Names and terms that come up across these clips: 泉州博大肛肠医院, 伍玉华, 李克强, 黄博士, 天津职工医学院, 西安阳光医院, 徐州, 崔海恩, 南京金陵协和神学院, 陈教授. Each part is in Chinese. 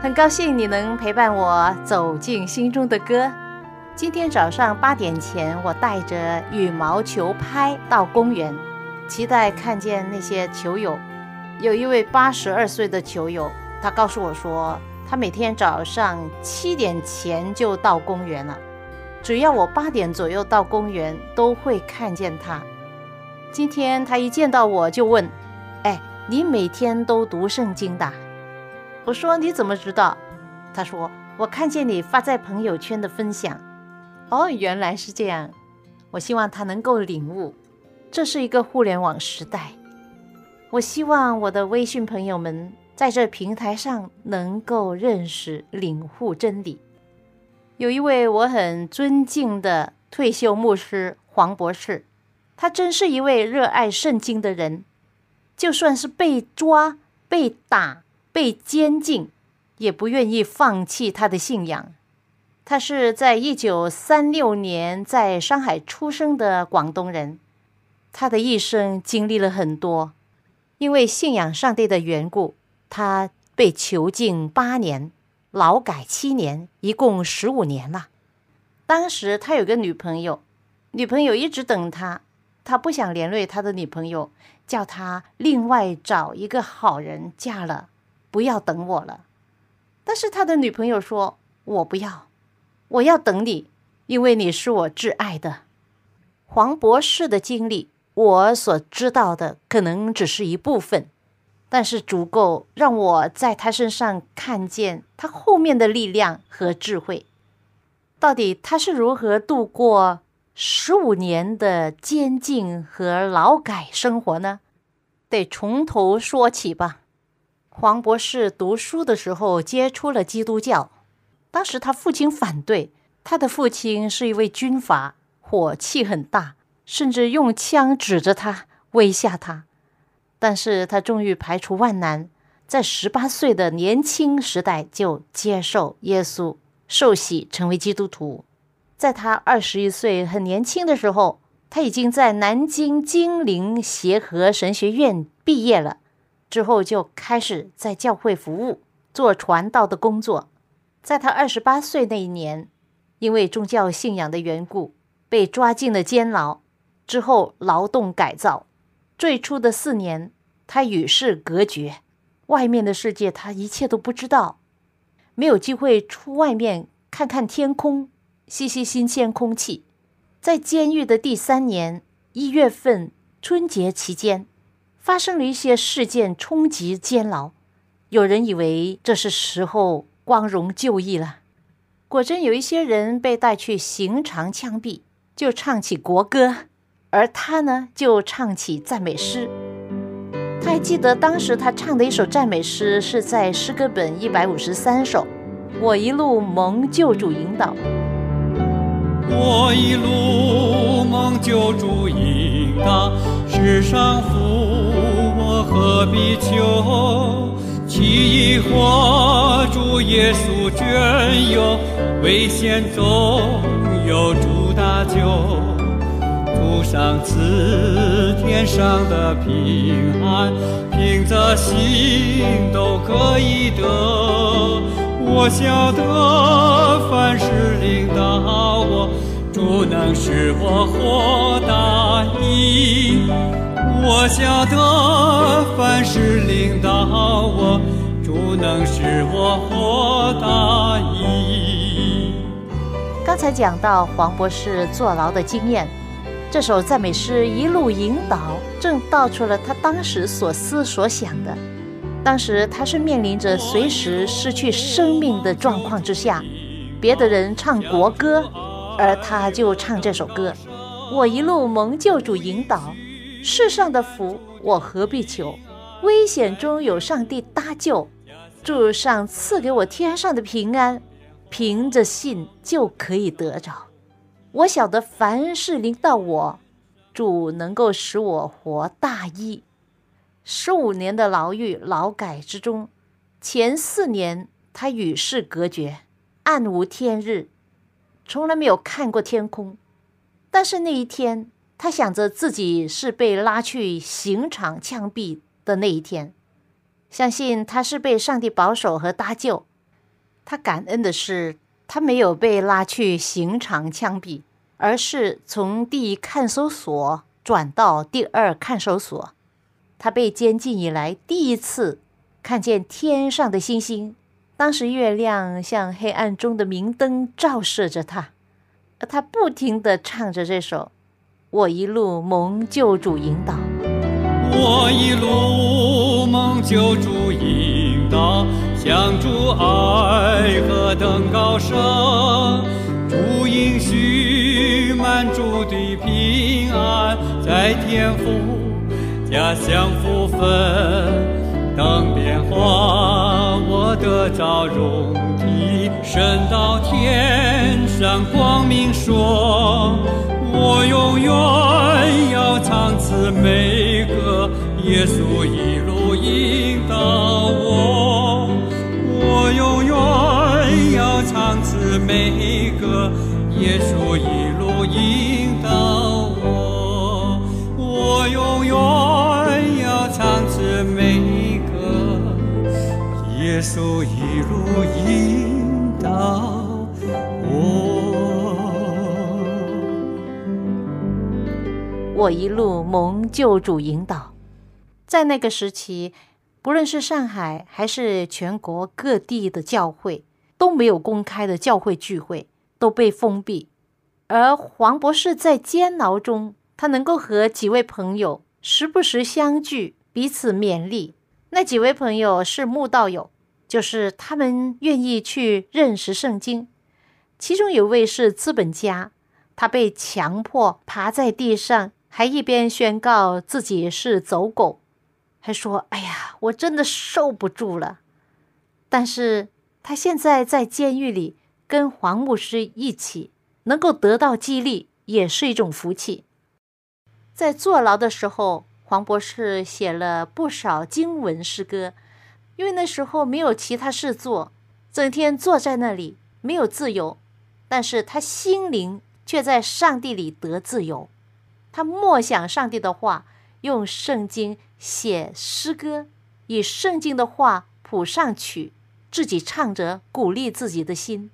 很高兴你能陪伴我走进心中的歌。今天早上8点前，我带着羽毛球拍到公园，期待看见那些球友。有一位82岁的球友，他告诉我说，他每天早上7点前就到公园了，只要我8点左右到公园都会看见他。今天他一见到我就问，你每天都读圣经的？我说，你怎么知道？他说，我看见你发在朋友圈的分享。哦，原来是这样。我希望他能够领悟，这是一个互联网时代。我希望我的微信朋友们在这平台上能够认识、领悟真理。有一位我很尊敬的退休牧师黄博士，他真是一位热爱圣经的人，就算是被抓、被打、被监禁，也不愿意放弃他的信仰。他是在1936年在上海出生的广东人，他的一生经历了很多，因为信仰上帝的缘故，他被囚禁8年，劳改7年，一共15年了。当时他有个女朋友，女朋友一直等他，他不想连累他的女朋友，叫他另外找一个好人嫁了，不要等我了。但是他的女朋友说，我不要，我要等你，因为你是我挚爱的。黄博士的经历，我所知道的可能只是一部分，但是足够让我在他身上看见他后面的力量和智慧。到底他是如何度过15年的监禁和劳改生活呢？得从头说起吧。黄博士读书的时候接触了基督教，当时他父亲反对，他的父亲是一位军阀，火气很大，甚至用枪指着他，威吓他。但是他终于排除万难，在18岁的年轻时代就接受耶稣，受洗成为基督徒。在他21岁很年轻的时候，他已经在南京金陵协和神学院毕业了，之后就开始在教会服务，做传道的工作。在他28岁那一年，因为宗教信仰的缘故，被抓进了监牢，之后劳动改造。最初的4年，他与世隔绝，外面的世界他一切都不知道，没有机会出外面看看天空，吸吸新鲜空气。在监狱的第3年，1月份春节期间，发生了一些事件冲击监牢，有人以为这是时候光荣就义了。果真有一些人被带去刑场枪毙，就唱起国歌，而他呢，就唱起赞美诗。他还记得当时他唱的一首赞美诗是在诗歌本153首，我一路蒙救主引导。我一路蒙救主引导，世上福何必求？其一活主耶稣眷佑，危险中有主搭救，主赏赐天上的平安，凭着心都可以得。我晓得凡事领导我，主能使我活大义。我晓得凡事领导我，主能使我活大义。刚刚才讲到黄博士坐牢的经验，这首赞美诗一路引导，正道出了他当时所思所想的。当时他是面临着随时失去生命的状况之下，别的人唱国歌，而他就唱这首歌。我一路蒙救主引导，世上的福我何必求？危险中有上帝搭救，主上赐给我天上的平安，凭着信就可以得着。我晓得凡事临到我，主能够使我活大义。15年的牢狱劳改之中，前4年他与世隔绝，暗无天日，从来没有看过天空。但是那一天，他想着自己是被拉去刑场枪毙的那一天，相信他是被上帝保守和搭救。他感恩的是，他没有被拉去刑场枪毙，而是从第一看守所转到第二看守所。他被监禁以来第一次看见天上的星星，当时月亮像黑暗中的明灯照射着他，而他不停地唱着这首我一路蒙救主引导。我一路蒙救主引导，向主爱和等高升，主应许满主的平安，在天父家乡福分等变化，我得着容体，升到天上光明说，我永远要唱此美歌，耶稣一路引导我，我永远要唱此美歌，耶稣一路引导我，我永远要唱此美歌，耶稣一路引导我。我一路蒙救主引导，在那个时期，不论是上海还是全国各地的教会，都没有公开的教会聚会，都被封闭。而黄博士在监牢中，他能够和几位朋友时不时相聚，彼此勉励。那几位朋友是慕道友，就是他们愿意去认识圣经。其中有位是资本家，他被强迫爬在地上，还一边宣告自己是走狗，还说哎呀我真的受不住了。但是他现在在监狱里跟黄牧师一起，能够得到激励也是一种福气。在坐牢的时候，黄博士写了不少经文诗歌，因为那时候没有其他事做，整天坐在那里没有自由，但是他心灵却在上帝里得自由。他默想上帝的话，用圣经写诗歌，以圣经的话谱上曲，自己唱着鼓励自己的心。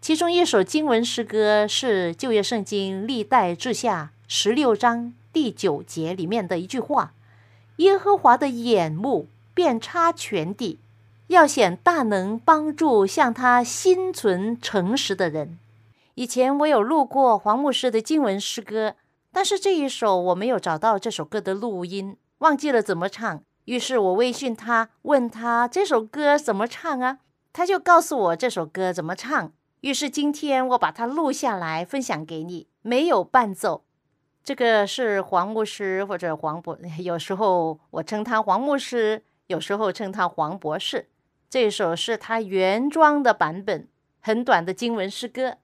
其中一首经文诗歌是旧约圣经历代志下16章第9节里面的一句话，耶和华的眼目遍察全地，要显大能，帮助向他心存诚实的人。以前我有录过黄牧师的经文诗歌，但是这一首我没有找到这首歌的录音，忘记了怎么唱。于是我微信他，问他这首歌怎么唱啊，他就告诉我这首歌怎么唱。于是今天我把它录下来分享给你，没有伴奏。这个是黄牧师或者有时候我称他黄牧师，有时候称他黄博士。这一首是他原装的版本，很短的经文诗歌，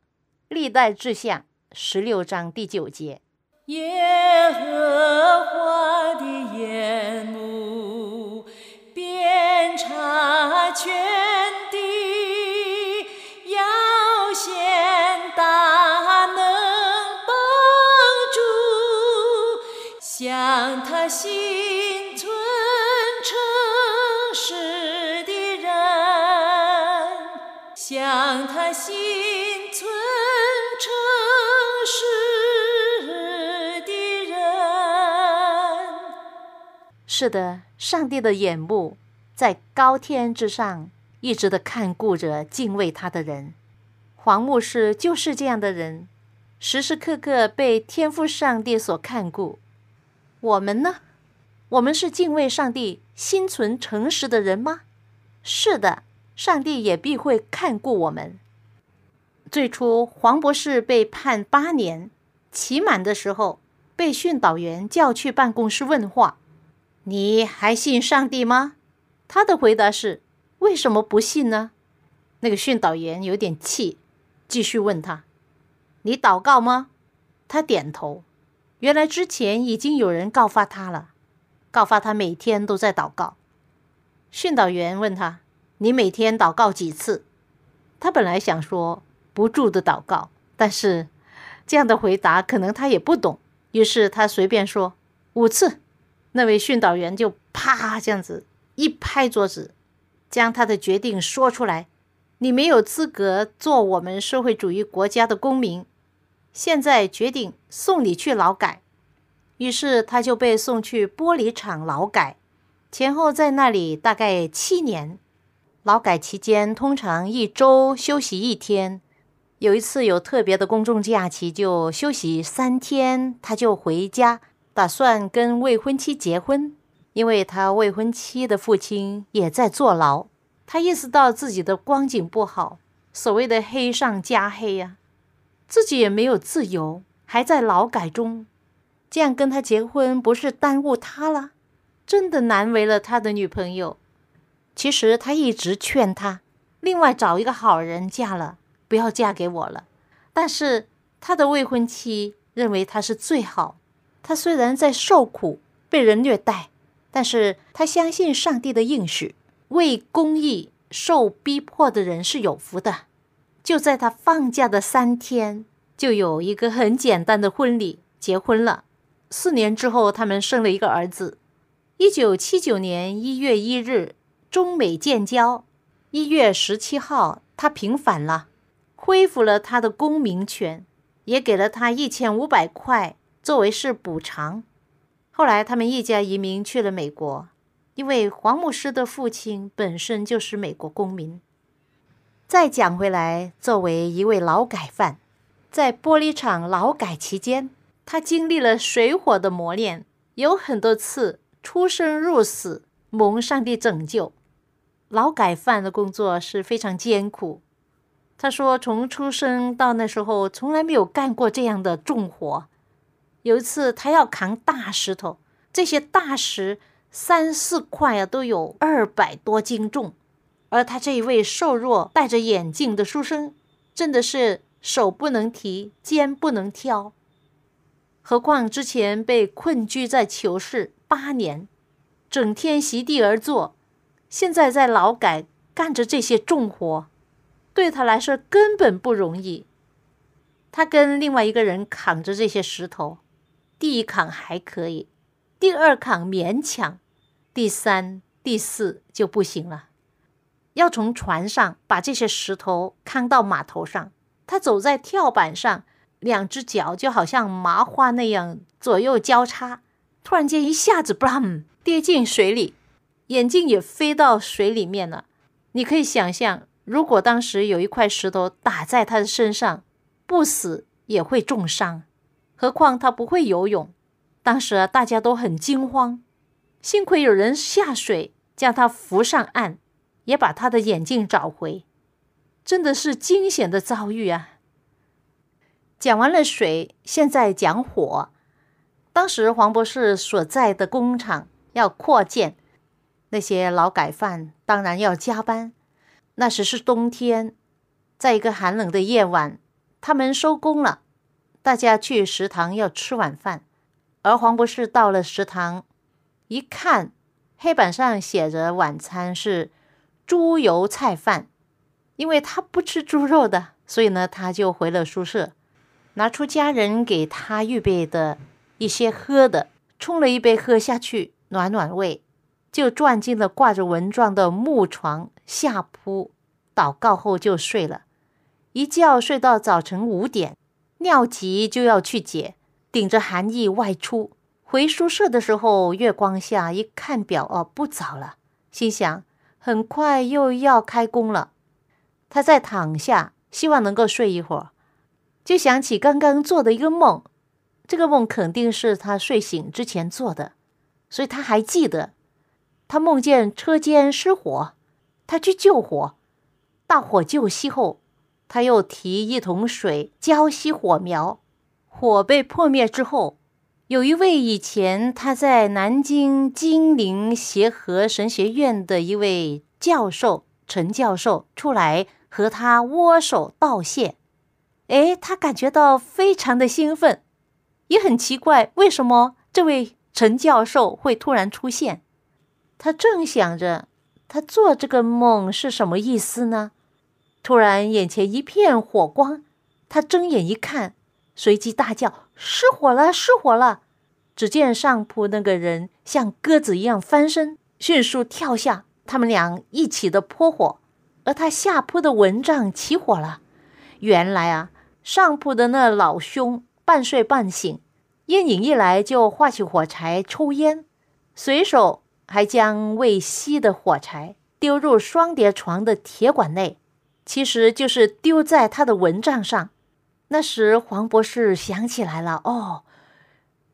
历代志下16章第9节，耶和华的眼目遍察全地，要显大能，帮助向他心存诚实的人，向他心存诚实的人。是的，上帝的眼目在高天之上，一直的看顾着敬畏他的人。黄牧师就是这样的人，时时刻刻被天父上帝所看顾。我们呢？我们是敬畏上帝、心存诚实的人吗？是的，上帝也必会看顾我们。最初，黄博士被判8年，期满的时候，被训导员叫去办公室问话：“你还信上帝吗？”他的回答是：“为什么不信呢？”那个训导员有点气，继续问他：“你祷告吗？”他点头。原来之前已经有人告发他了，告发他每天都在祷告。训导员问他：“你每天祷告几次？”他本来想说不住的祷告，但是这样的回答可能他也不懂，于是他随便说5次。那位训导员就啪这样子一拍桌子，将他的决定说出来：“你没有资格做我们社会主义国家的公民，现在决定送你去劳改。”于是他就被送去玻璃厂劳改，前后在那里大概7年。劳改期间通常1周休息1天，有一次有特别的公众假期就休息3天，他就回家，打算跟未婚妻结婚，因为他未婚妻的父亲也在坐牢。他意识到自己的光景不好，所谓的黑上加黑呀，自己也没有自由，还在劳改中，这样跟他结婚不是耽误他了？真的难为了他的女朋友。其实他一直劝他，另外找一个好人嫁了，不要嫁给我了。但是他的未婚妻认为他是最好，他虽然在受苦，被人虐待，但是他相信上帝的应许，为公义受逼迫的人是有福的。就在他放假的3天，就有一个很简单的婚礼，结婚了。4年之后，他们生了一个儿子。1979年1月1日，中美建交。1月17号，他平反了，恢复了他的公民权，也给了他1500块作为是补偿。后来他们一家移民去了美国，因为黄牧师的父亲本身就是美国公民。再讲回来，作为一位劳改犯，在玻璃厂劳改期间，他经历了水火的磨练，有很多次出生入死，蒙上帝拯救。劳改犯的工作是非常艰苦，他说从出生到那时候从来没有干过这样的重活。有一次他要扛大石头，这些大石3-4块都有200多斤重，而他这一位瘦弱戴着眼镜的书生，真的是手不能提，肩不能挑。何况之前被困居在囚室8年，整天席地而坐，现在在劳改干着这些重活，对他来说根本不容易。他跟另外一个人扛着这些石头，第一扛还可以，第2扛勉强，第3、第4就不行了。要从船上把这些石头扛到码头上，他走在跳板上，2只脚就好像麻花那样左右交叉，突然间一下子砰跌进水里，眼镜也飞到水里面了。你可以想象，如果当时有一块石头打在他的身上，不死也会重伤，何况他不会游泳。当时大家都很惊慌，幸亏有人下水将他扶上岸，也把他的眼镜找回。真的是惊险的遭遇啊！讲完了水，现在讲火。当时黄博士所在的工厂要扩建，那些劳改犯当然要加班。那时是冬天，在一个寒冷的夜晚，他们收工了，大家去食堂要吃晚饭。而黄博士到了食堂，一看黑板上写着晚餐是猪油菜饭，因为他不吃猪肉的，所以呢他就回了宿舍，拿出家人给他预备的一些喝的，冲了一杯喝下去暖暖胃，就转进了挂着蚊帐的木床下铺，祷告后就睡了，一觉睡到早晨5点，尿急就要去解，顶着寒意外出。回宿舍的时候，月光下一看表，不早了，心想很快又要开工了。他再躺下希望能够睡一会儿，就想起刚刚做的一个梦，这个梦肯定是他睡醒之前做的，所以他还记得，他梦见车间失火，他去救火，大火救熄后，他又提一桶水浇熄火苗，火被破灭之后，有一位以前他在南京金陵协和神学院的一位教授，陈教授出来和他握手道谢。哎，他感觉到非常的兴奋，也很奇怪为什么这位陈教授会突然出现。他正想着他做这个梦是什么意思呢，突然眼前一片火光，他睁眼一看，随即大叫，失火了，失火了！只见上铺那个人像鸽子一样翻身，迅速跳下，他们俩一起的扑火，而他下铺的蚊帐起火了。原来啊，上铺的那老兄半睡半醒，烟瘾一来就化起火柴抽烟，随手还将未熄的火柴丢入双叠床的铁管内，其实就是丢在他的蚊帐上。那时黄博士想起来了，哦，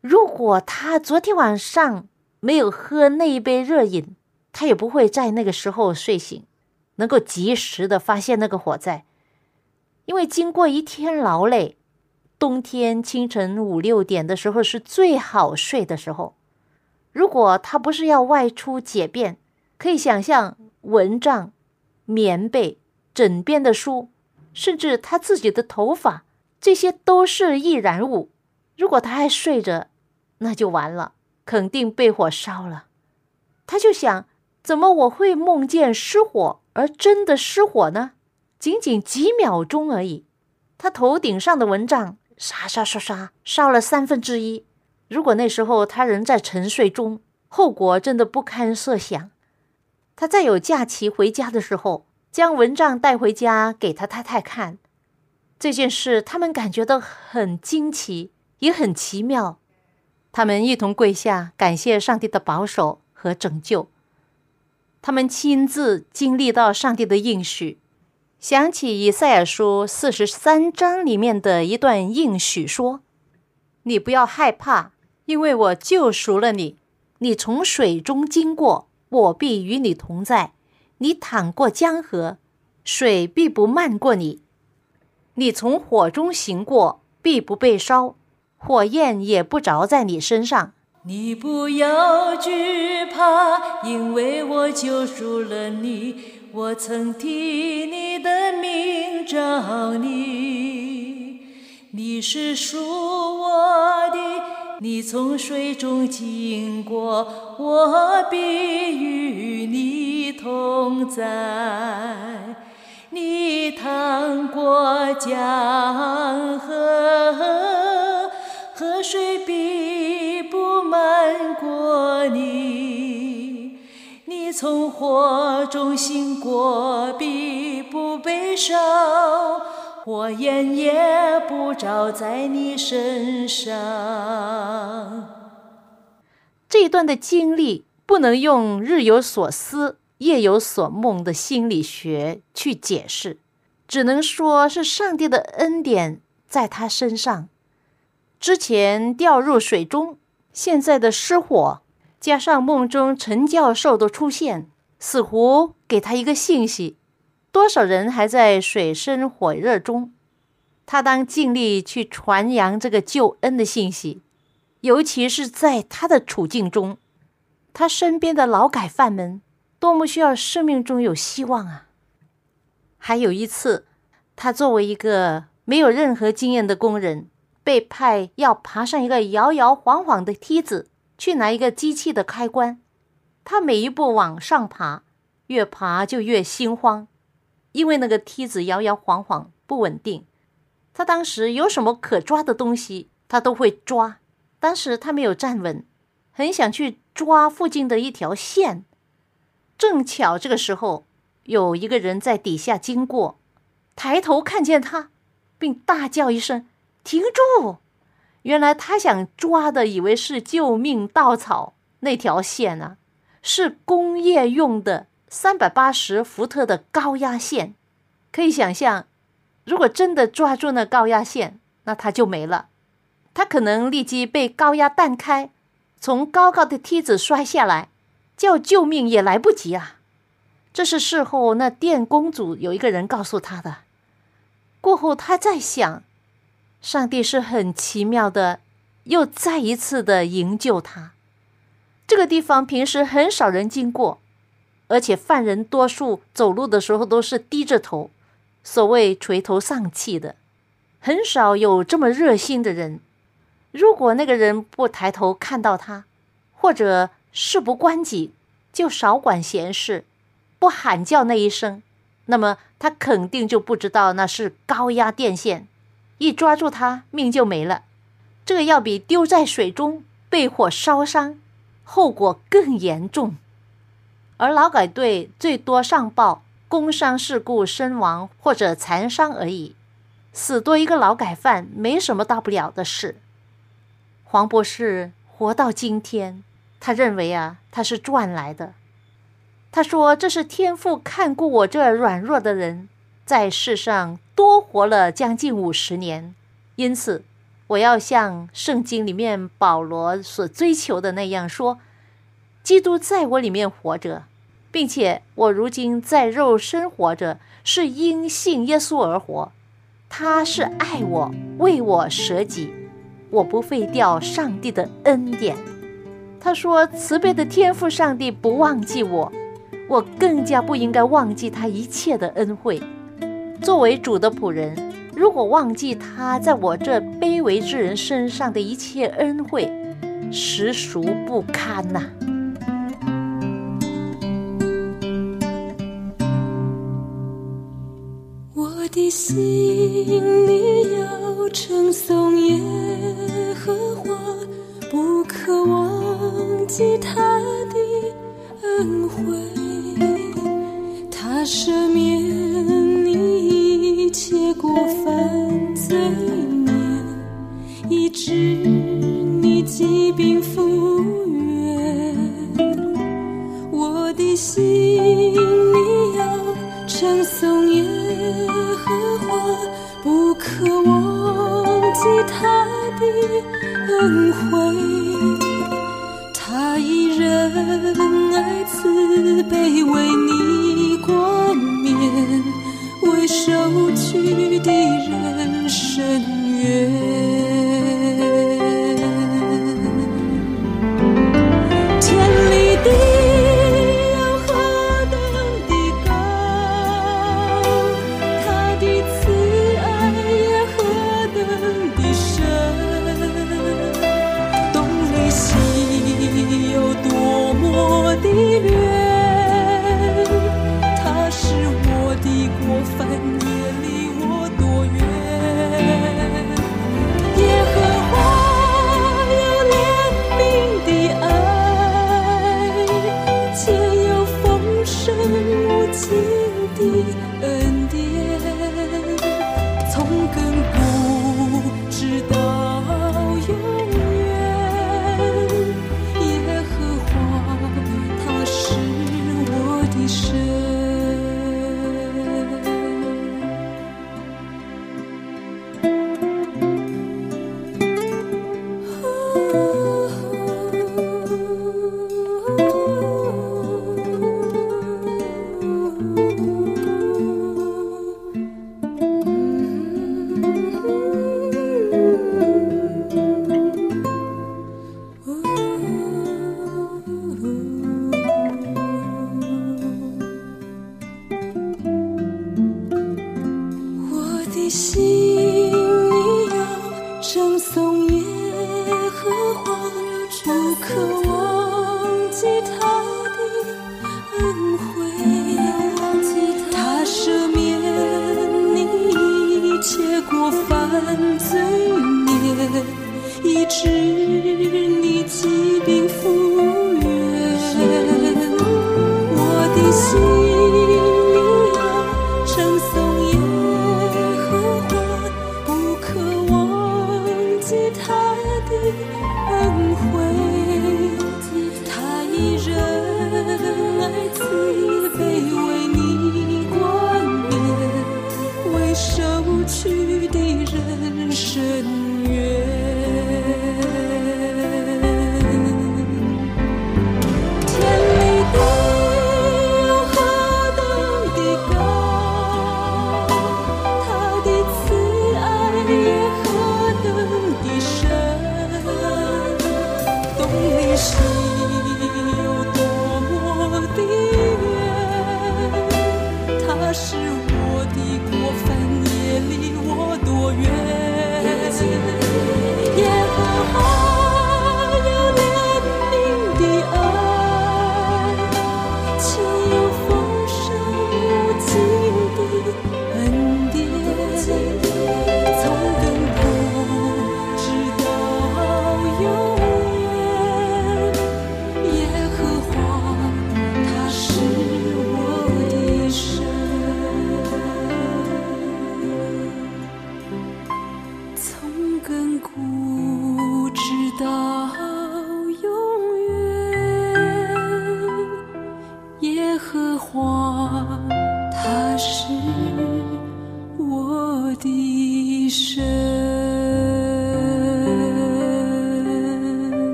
如果他昨天晚上没有喝那一杯热饮，他也不会在那个时候睡醒，能够及时的发现那个火灾。因为经过一天劳累，冬天清晨5、6点的时候是最好睡的时候。如果他不是要外出解便，可以想象蚊帐、棉被、枕边的书，甚至他自己的头发，这些都是易燃物，如果他还睡着，那就完了，肯定被火烧了。他就想，怎么我会梦见失火，而真的失火呢？仅仅几秒钟而已，他头顶上的蚊帐沙沙沙沙烧了1/3。如果那时候他人在沉睡中，后果真的不堪设想。他在有假期回家的时候，将蚊帐带回家给他太太看。这件事他们感觉到很惊奇，也很奇妙。他们一同跪下感谢上帝的保守和拯救，他们亲自经历到上帝的应许，想起以赛亚书43章里面的一段应许说，你不要害怕，因为我救赎了你，你从水中经过，我必与你同在，你淌过江河，水必不漫过你，你从火中行过，必不被烧，火焰也不着在你身上。你不要惧怕，因为我救赎了你，我曾替你的名召你，你是属我的，你从水中经过，我必与你同在，你淌过江河，河水必不漫过你，你从火中行过，必不被烧，火焰也不着在你身上。这一段的经历不能用日有所思夜有所梦的心理学去解释，只能说是上帝的恩典在他身上。之前掉入水中，现在的失火，加上梦中陈教授的出现，似乎给他一个信息，多少人还在水深火热中，他当尽力去传扬这个救恩的信息。尤其是在他的处境中，他身边的劳改犯们多么需要生命中有希望啊！还有一次，他作为一个没有任何经验的工人，被派要爬上一个摇摇晃晃的梯子，去拿一个机器的开关。他每一步往上爬，越爬就越心慌，因为那个梯子摇摇晃晃不稳定。他当时有什么可抓的东西，他都会抓。当时他没有站稳，很想去抓附近的一条线，正巧这个时候有一个人在底下经过，抬头看见他，并大叫一声，停住！原来他想抓的以为是救命稻草，那条线啊，是工业用的380伏特的高压线。可以想象如果真的抓住那高压线，那他就没了，他可能立即被高压弹开，从高高的梯子摔下来，叫救命也来不及啊。这是事后那电工组有一个人告诉他的。过后他在想，上帝是很奇妙的，又再一次的营救他。这个地方平时很少人经过，而且犯人多数走路的时候都是低着头，所谓垂头丧气的，很少有这么热心的人。如果那个人不抬头看到他，或者事不关己，就少管闲事，不喊叫那一声，那么他肯定就不知道那是高压电线，一抓住他，命就没了。这个要比丢在水中被火烧伤后果更严重。而劳改队最多上报工伤事故身亡或者残伤而已，死多一个劳改犯没什么大不了的事。黄博士活到今天，他认为啊，他是赚来的。他说这是天父看顾我这软弱的人，在世上多活了将近50年，因此我要像圣经里面保罗所追求的那样说，基督在我里面活着，并且我如今在肉身活着，是因信耶稣而活。他是爱我，为我舍己，我不废掉上帝的恩典。他说慈悲的天父上帝不忘记我，我更加不应该忘记他一切的恩惠。作为主的仆人，如果忘记他在我这卑微之人身上的一切恩惠，实属不堪呐。我的心里要称颂耶和华，不可忘记他的恩惠，他赦免你一切过犯罪孽，医治你疾病复原。我的心里要称颂耶和华，不可忘记他的恩惠，他以仁爱慈悲为你冠冕，为受屈的人伸冤。天立地要何等地高，他的慈爱也何等地深，东离西有多么的远，他是我的过犯。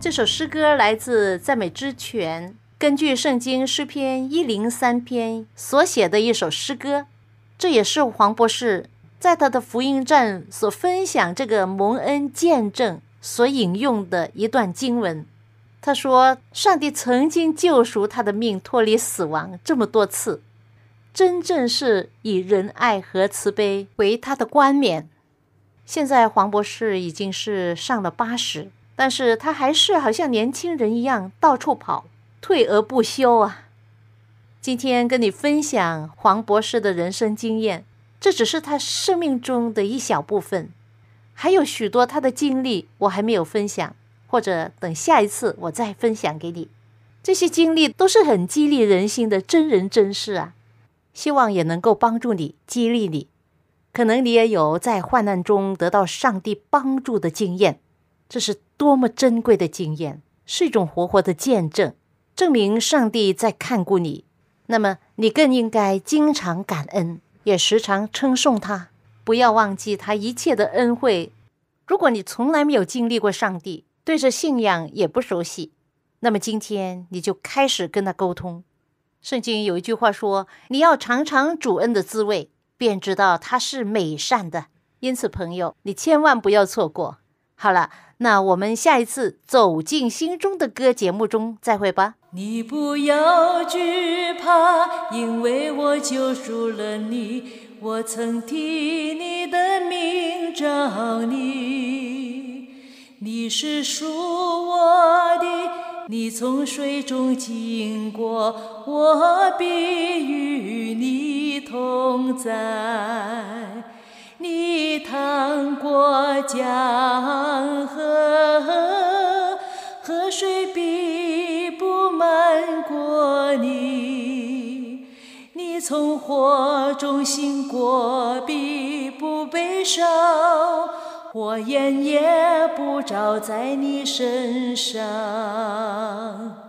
这首诗歌来自赞美之泉，根据圣经诗篇103篇所写的一首诗歌，这也是黄博士在他的福音站所分享这个蒙恩见证所引用的一段经文。他说，上帝曾经救赎他的命脱离死亡这么多次，真正是以仁爱和慈悲为他的冠冕。现在黄博士已经是上了80，但是他还是好像年轻人一样到处跑，退而不休啊。今天跟你分享黄博士的人生经验，这只是他生命中的一小部分，还有许多他的经历我还没有分享，或者等下一次我再分享给你。这些经历都是很激励人心的真人真事啊，希望也能够帮助你，激励你。可能你也有在患难中得到上帝帮助的经验，这是多么珍贵的经验，是一种活活的见证，证明上帝在看顾你。那么你更应该经常感恩，也时常称颂他，不要忘记他一切的恩惠。如果你从来没有经历过上帝，对这信仰也不熟悉，那么今天你就开始跟他沟通。圣经有一句话说，你要尝尝主恩的滋味，便知道他是美善的。因此朋友，你千万不要错过。好了，那我们下一次走进心中的歌节目中再会吧。你不要惧怕，因为我救赎了你，我曾替你的名找你，你是属我的，你从水中经过，我必与你同在。你趟过江河，河水必不漫过你，你从火中醒过，必不被烧，火焰也不照在你身上。